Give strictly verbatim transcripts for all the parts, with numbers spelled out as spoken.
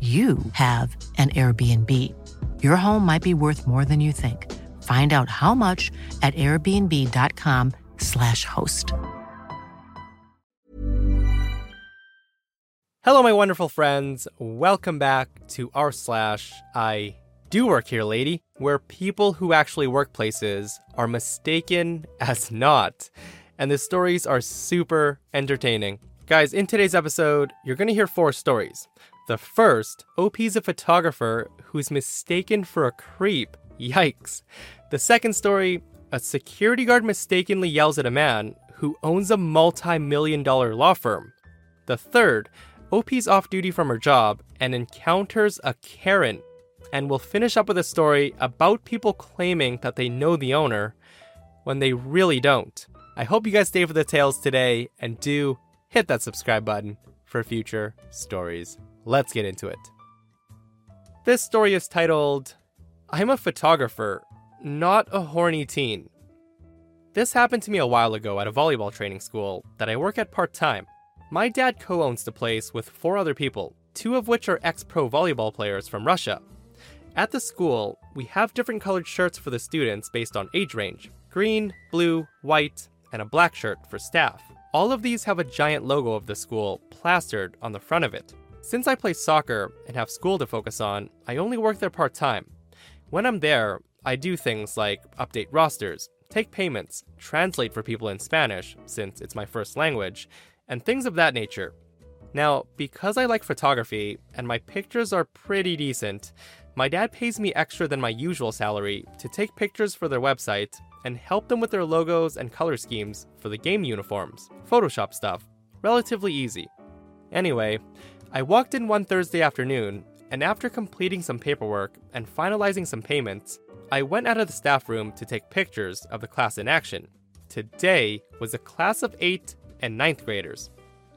you have an Airbnb. Your home might be worth more than you think. Find out how much at airbnb.com slash host. Hello, my wonderful friends. Welcome back to r slash I do work here, lady, where people who actually work places are mistaken as not. And the stories are super entertaining. Guys, in today's episode, you're going to hear four stories. The first, O P's a photographer who's mistaken for a creep. Yikes. The second story, a security guard mistakenly yells at a man who owns a multi-million dollar law firm. The third, O P's off duty from her job and encounters a Karen. And we'll finish up with a story about people claiming that they know the owner when they really don't. I hope you guys stay for the tales today and do hit that subscribe button for future stories. Let's get into it. This story is titled, I'm a Photographer, Not a Horny Teen. This happened to me a while ago at a volleyball training school that I work at part-time. My dad co-owns the place with four other people, two of which are ex-pro volleyball players from Russia. At the school, we have different colored shirts for the students based on age range, green, blue, white, and a black shirt for staff. All of these have a giant logo of the school plastered on the front of it. Since I play soccer and have school to focus on, I only work there part-time. When I'm there, I do things like update rosters, take payments, translate for people in Spanish, since it's my first language, and things of that nature. Now, because I like photography and my pictures are pretty decent, my dad pays me extra than my usual salary to take pictures for their website and help them with their logos and color schemes for the game uniforms, Photoshop stuff, relatively easy. Anyway, I walked in one Thursday afternoon, and after completing some paperwork and finalizing some payments, I went out of the staff room to take pictures of the class in action. Today was a class of eighth and ninth graders.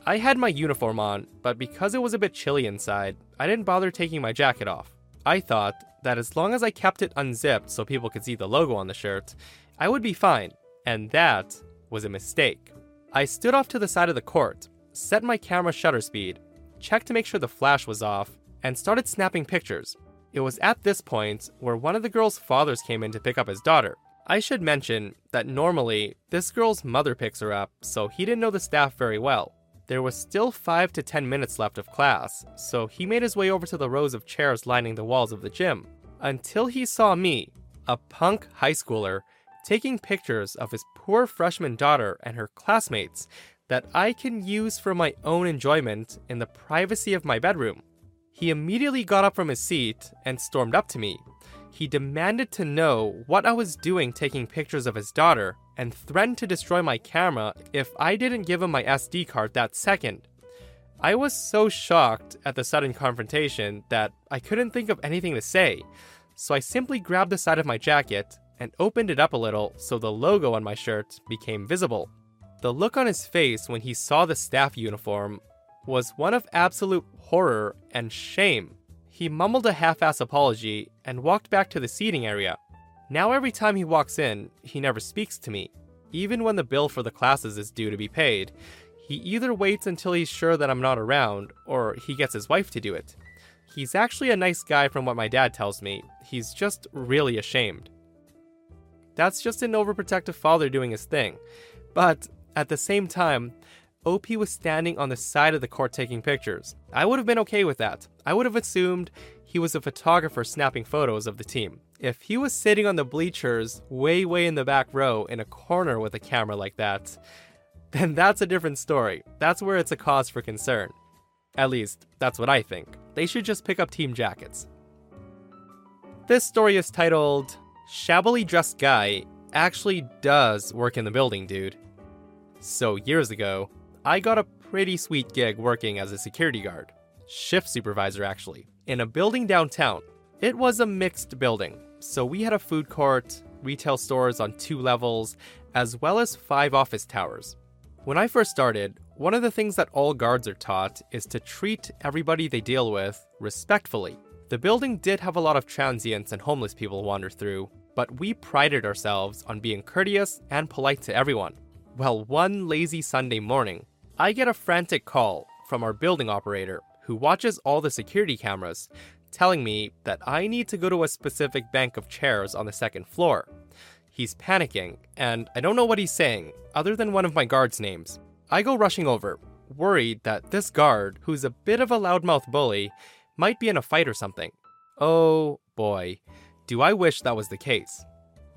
I had my uniform on, but because it was a bit chilly inside, I didn't bother taking my jacket off. I thought that as long as I kept it unzipped so people could see the logo on the shirt, I would be fine, and that was a mistake. I stood off to the side of the court, set my camera shutter speed, checked to make sure the flash was off, and started snapping pictures. It was at this point where one of the girl's fathers came in to pick up his daughter. I should mention that normally, this girl's mother picks her up, so he didn't know the staff very well. There was still five to ten minutes left of class, so he made his way over to the rows of chairs lining the walls of the gym, until he saw me, a punk high schooler, taking pictures of his poor freshman daughter and her classmates, that I can use for my own enjoyment in the privacy of my bedroom. He immediately got up from his seat and stormed up to me. He demanded to know what I was doing taking pictures of his daughter and threatened to destroy my camera if I didn't give him my S D card that second. I was so shocked at the sudden confrontation that I couldn't think of anything to say, so I simply grabbed the side of my jacket and opened it up a little so the logo on my shirt became visible. The look on his face when he saw the staff uniform was one of absolute horror and shame. He mumbled a half-ass apology and walked back to the seating area. Now every time he walks in, he never speaks to me. Even when the bill for the classes is due to be paid, he either waits until he's sure that I'm not around, or he gets his wife to do it. He's actually a nice guy from what my dad tells me. He's just really ashamed. That's just an overprotective father doing his thing. But at the same time, O P was standing on the side of the court taking pictures. I would have been okay with that. I would have assumed he was a photographer snapping photos of the team. If he was sitting on the bleachers way, way in the back row in a corner with a camera like that, then that's a different story. That's where it's a cause for concern. At least, that's what I think. They should just pick up team jackets. This story is titled, Shabbily Dressed Guy Actually Does Work in the Building, Dude. So years ago, I got a pretty sweet gig working as a security guard, shift supervisor actually, in a building downtown. It was a mixed building, so we had a food court, retail stores on two levels, as well as five office towers. When I first started, one of the things that all guards are taught is to treat everybody they deal with respectfully. The building did have a lot of transients and homeless people wander through, but we prided ourselves on being courteous and polite to everyone. Well, one lazy Sunday morning, I get a frantic call from our building operator, who watches all the security cameras, telling me that I need to go to a specific bank of chairs on the second floor. He's panicking, and I don't know what he's saying, other than one of my guards' names. I go rushing over, worried that this guard, who's a bit of a loudmouth bully, might be in a fight or something. Oh boy, do I wish that was the case.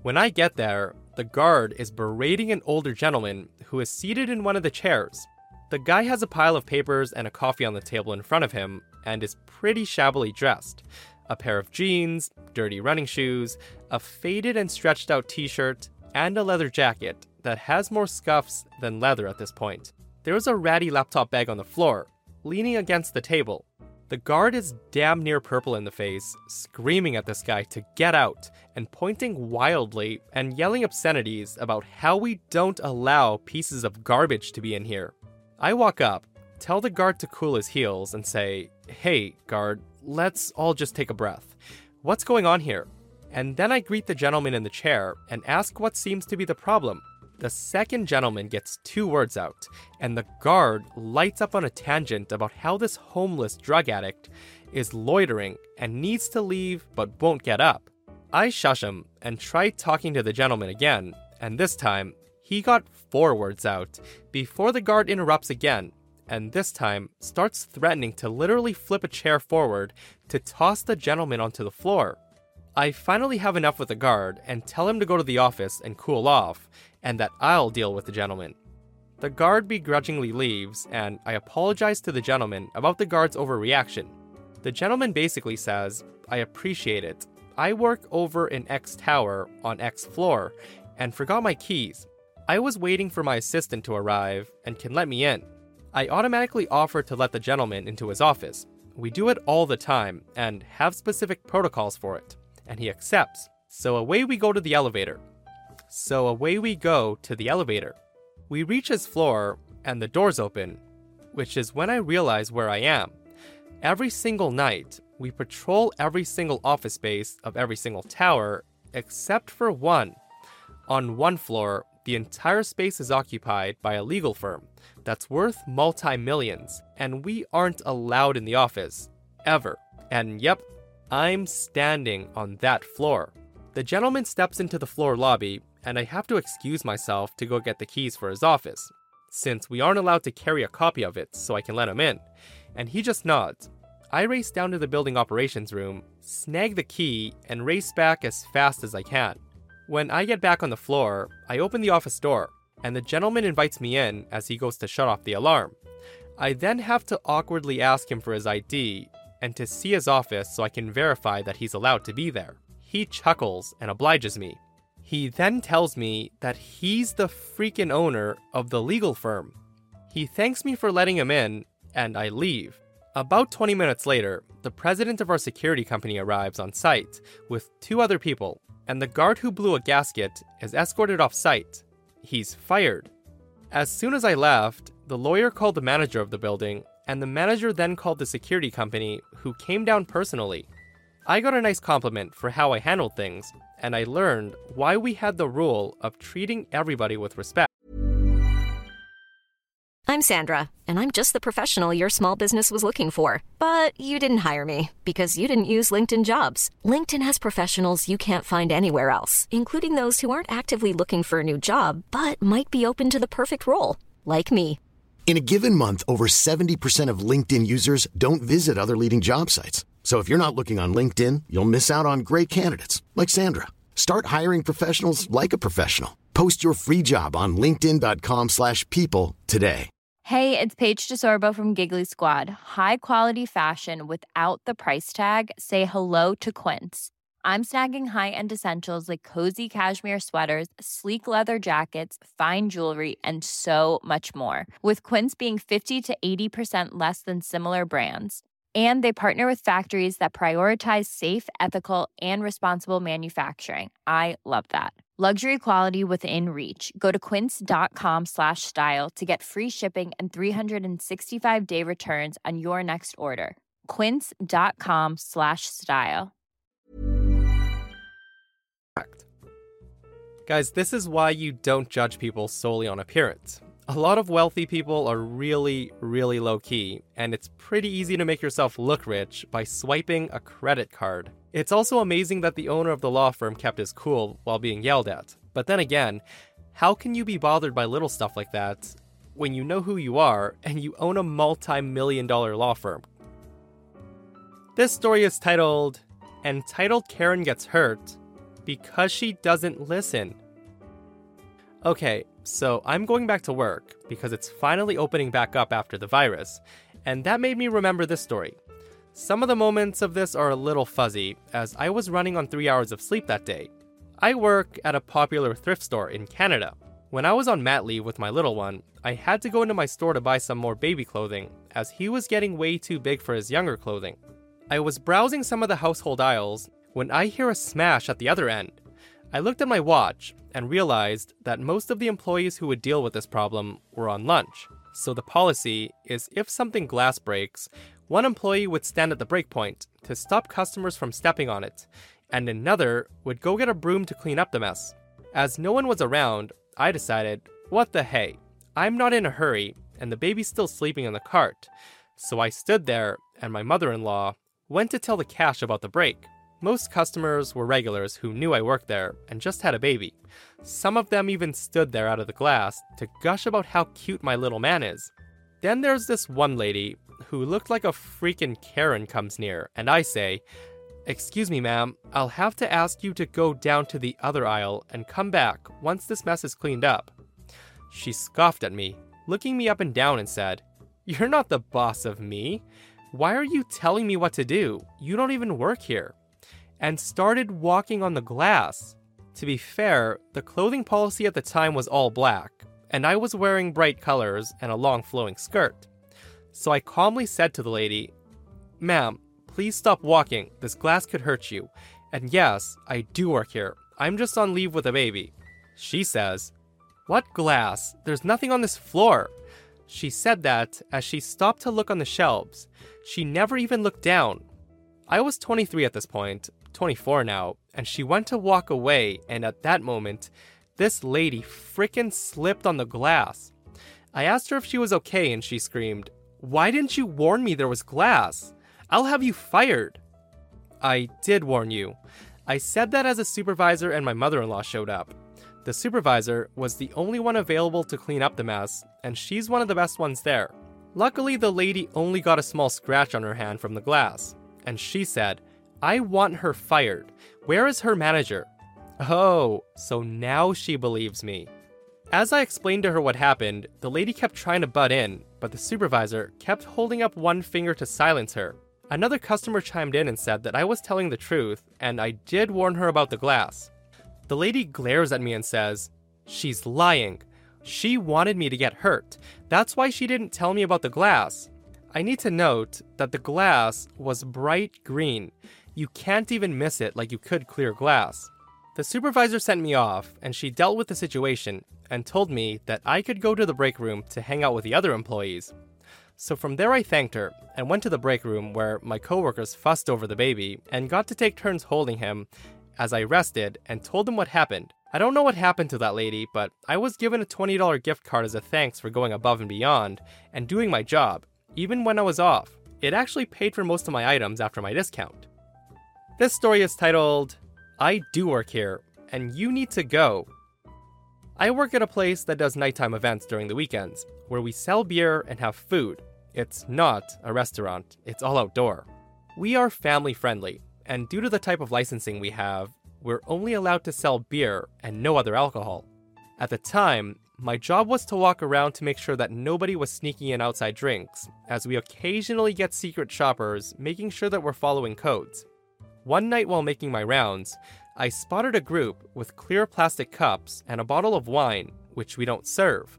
When I get there, the guard is berating an older gentleman who is seated in one of the chairs. The guy has a pile of papers and a coffee on the table in front of him and is pretty shabbily dressed. A pair of jeans, dirty running shoes, a faded and stretched out t-shirt, and a leather jacket that has more scuffs than leather at this point. There is a ratty laptop bag on the floor, leaning against the table. The guard is damn near purple in the face, screaming at this guy to get out and pointing wildly and yelling obscenities about how we don't allow pieces of garbage to be in here. I walk up, tell the guard to cool his heels and say, "Hey, guard, let's all just take a breath. What's going on here?" And then I greet the gentleman in the chair and ask what seems to be the problem. The second gentleman gets two words out, and the guard lights up on a tangent about how this homeless drug addict is loitering and needs to leave but won't get up. I shush him and try talking to the gentleman again, and this time, he got four words out before the guard interrupts again, and this time starts threatening to literally flip a chair forward to toss the gentleman onto the floor. I finally have enough with the guard and tell him to go to the office and cool off, and that I'll deal with the gentleman. The guard begrudgingly leaves, and I apologize to the gentleman about the guard's overreaction. The gentleman basically says, "I appreciate it. I work over in X tower on X floor and forgot my keys. I was waiting for my assistant to arrive and can let me in." I automatically offer to let the gentleman into his office. We do it all the time and have specific protocols for it. And he accepts. So away we go to the elevator. So away we go to the elevator. We reach his floor, and the doors open, which is when I realize where I am. Every single night, we patrol every single office space of every single tower, except for one. On one floor, the entire space is occupied by a legal firm that's worth multi-millions, and we aren't allowed in the office, ever. And yep, I'm standing on that floor. The gentleman steps into the floor lobby, and I have to excuse myself to go get the keys for his office, since we aren't allowed to carry a copy of it so I can let him in. And he just nods. I race down to the building operations room, snag the key, and race back as fast as I can. When I get back on the floor, I open the office door, and the gentleman invites me in as he goes to shut off the alarm. I then have to awkwardly ask him for his I D, and to see his office so I can verify that he's allowed to be there. He chuckles and obliges me. He then tells me that he's the freaking owner of the legal firm. He thanks me for letting him in, and I leave. About twenty minutes later, the president of our security company arrives on site with two other people, and the guard who blew a gasket is escorted off site. He's fired. As soon as I left, the lawyer called the manager of the building, and the manager then called the security company, who came down personally. I got a nice compliment for how I handled things, and I learned why we had the rule of treating everybody with respect. I'm Sandra, and I'm just the professional your small business was looking for. But you didn't hire me, because you didn't use LinkedIn Jobs. LinkedIn has professionals you can't find anywhere else, including those who aren't actively looking for a new job, but might be open to the perfect role, like me. In a given month, over seventy percent of LinkedIn users don't visit other leading job sites. So if you're not looking on LinkedIn, you'll miss out on great candidates like Sandra. Start hiring professionals like a professional. Post your free job on linkedin dot com slash people today. Hey, it's Paige DeSorbo from Giggly Squad. High quality fashion without the price tag. Say hello to Quince. I'm snagging high-end essentials like cozy cashmere sweaters, sleek leather jackets, fine jewelry, and so much more, with Quince being fifty to eighty percent less than similar brands. And they partner with factories that prioritize safe, ethical, and responsible manufacturing. I love that. Luxury quality within reach. Go to quince.com slash style to get free shipping and three hundred sixty-five day returns on your next order. Quince.com slash style. Guys, this is why you don't judge people solely on appearance. A lot of wealthy people are really, really low-key, and it's pretty easy to make yourself look rich by swiping a credit card. It's also amazing that the owner of the law firm kept his cool while being yelled at. But then again, how can you be bothered by little stuff like that when you know who you are and you own a multi-million dollar law firm? This story is titled, Entitled Karen Gets Hurt Because She Doesn't Listen. Okay, so I'm going back to work because it's finally opening back up after the virus, and that made me remember this story. Some of the moments of this are a little fuzzy, as I was running on three hours of sleep that day. I work at a popular thrift store in Canada. When I was on mat leave with my little one, I had to go into my store to buy some more baby clothing, as he was getting way too big for his younger clothing. I was browsing some of the household aisles when I hear a smash at the other end. I looked at my watch and realized that most of the employees who would deal with this problem were on lunch. So the policy is if something glass breaks, one employee would stand at the breakpoint to stop customers from stepping on it, and another would go get a broom to clean up the mess. As no one was around, I decided, what the hey, I'm not in a hurry, and the baby's still sleeping in the cart. So I stood there, and my mother-in-law went to tell the cash about the break. Most customers were regulars who knew I worked there and just had a baby. Some of them even stood there out of the glass to gush about how cute my little man is. Then there's this one lady who looked like a freaking Karen comes near, and I say, "Excuse me, ma'am, I'll have to ask you to go down to the other aisle and come back once this mess is cleaned up." She scoffed at me, looking me up and down and said, "You're not the boss of me. Why are you telling me what to do? You don't even work here," and started walking on the glass. To be fair, the clothing policy at the time was all black, and I was wearing bright colors and a long flowing skirt. So I calmly said to the lady, "Ma'am, please stop walking. This glass could hurt you. And yes, I do work here. I'm just on leave with a baby." She says, "What glass? There's nothing on this floor." She said that as she stopped to look on the shelves. She never even looked down. I was twenty-three at this point, twenty-four now, and she went to walk away, and at that moment, this lady frickin' slipped on the glass. I asked her if she was okay, and she screamed, "Why didn't you warn me there was glass? I'll have you fired." "I did warn you." I said that as a supervisor and my mother-in-law showed up. The supervisor was the only one available to clean up the mess, and she's one of the best ones there. Luckily, the lady only got a small scratch on her hand from the glass, and she said, "I want her fired. Where is her manager?" Oh, so now she believes me. As I explained to her what happened, the lady kept trying to butt in, but the supervisor kept holding up one finger to silence her. Another customer chimed in and said that I was telling the truth, and I did warn her about the glass. The lady glares at me and says, "She's lying. She wanted me to get hurt. That's why she didn't tell me about the glass." I need to note that the glass was bright green. You can't even miss it like you could clear glass. The supervisor sent me off, and she dealt with the situation and told me that I could go to the break room to hang out with the other employees. So from there I thanked her and went to the break room where my coworkers fussed over the baby and got to take turns holding him as I rested and told them what happened. I don't know what happened to that lady, but I was given a twenty dollars gift card as a thanks for going above and beyond and doing my job, even when I was off. It actually paid for most of my items after my discount. This story is titled, "I Do Work Here, and You Need to Go." I work at a place that does nighttime events during the weekends, where we sell beer and have food. It's not a restaurant, it's all outdoor. We are family friendly, and due to the type of licensing we have, we're only allowed to sell beer and no other alcohol. At the time, my job was to walk around to make sure that nobody was sneaking in outside drinks, as we occasionally get secret shoppers making sure that we're following codes. One night while making my rounds, I spotted a group with clear plastic cups and a bottle of wine, which we don't serve.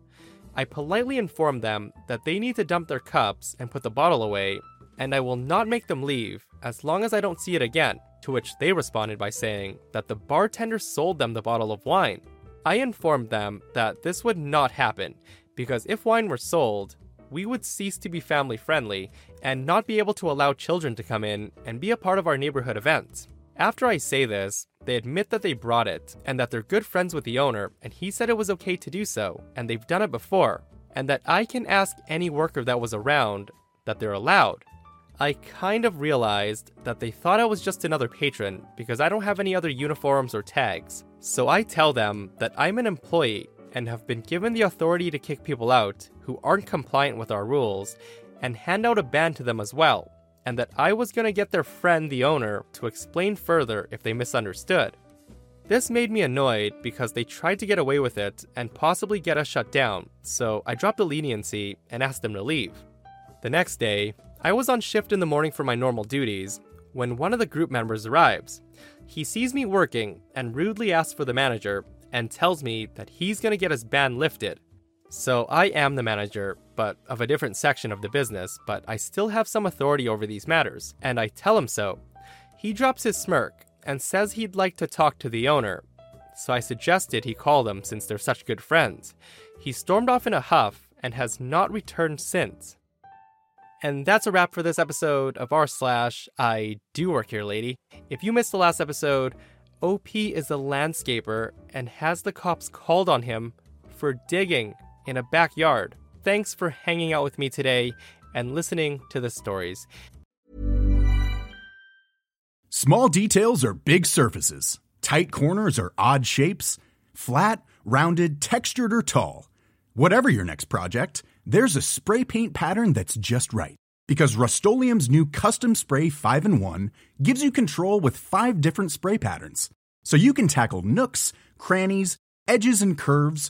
I politely informed them that they need to dump their cups and put the bottle away, and I will not make them leave as long as I don't see it again, to which they responded by saying that the bartender sold them the bottle of wine. I informed them that this would not happen, because if wine were sold, we would cease to be family friendly and not be able to allow children to come in and be a part of our neighborhood events. After I say this, they admit that they brought it and that they're good friends with the owner and he said it was okay to do so and they've done it before and that I can ask any worker that was around that they're allowed. I kind of realized that they thought I was just another patron because I don't have any other uniforms or tags. So I tell them that I'm an employee and have been given the authority to kick people out who aren't compliant with our rules and hand out a ban to them as well, and that I was going to get their friend, the owner, to explain further if they misunderstood. This made me annoyed because they tried to get away with it and possibly get us shut down, so I dropped the leniency and asked them to leave. The next day, I was on shift in the morning for my normal duties when one of the group members arrives. He sees me working and rudely asks for the manager and tells me that he's going to get his ban lifted. So I am the manager, but of a different section of the business, but I still have some authority over these matters, and I tell him so. He drops his smirk and says he'd like to talk to the owner, so I suggested he call them since they're such good friends. He stormed off in a huff and has not returned since. And that's a wrap for this episode of r slash I Do Work Here Lady. If you missed the last episode, O P is a landscaper and has the cops called on him for digging in a backyard. Thanks for hanging out with me today and listening to the stories. Small details are big surfaces. Tight corners are odd shapes. Flat, rounded, textured, or tall. Whatever your next project, there's a spray paint pattern that's just right. Because Rust-Oleum's new Custom Spray five in one gives you control with five different spray patterns. So you can tackle nooks, crannies, edges, and curves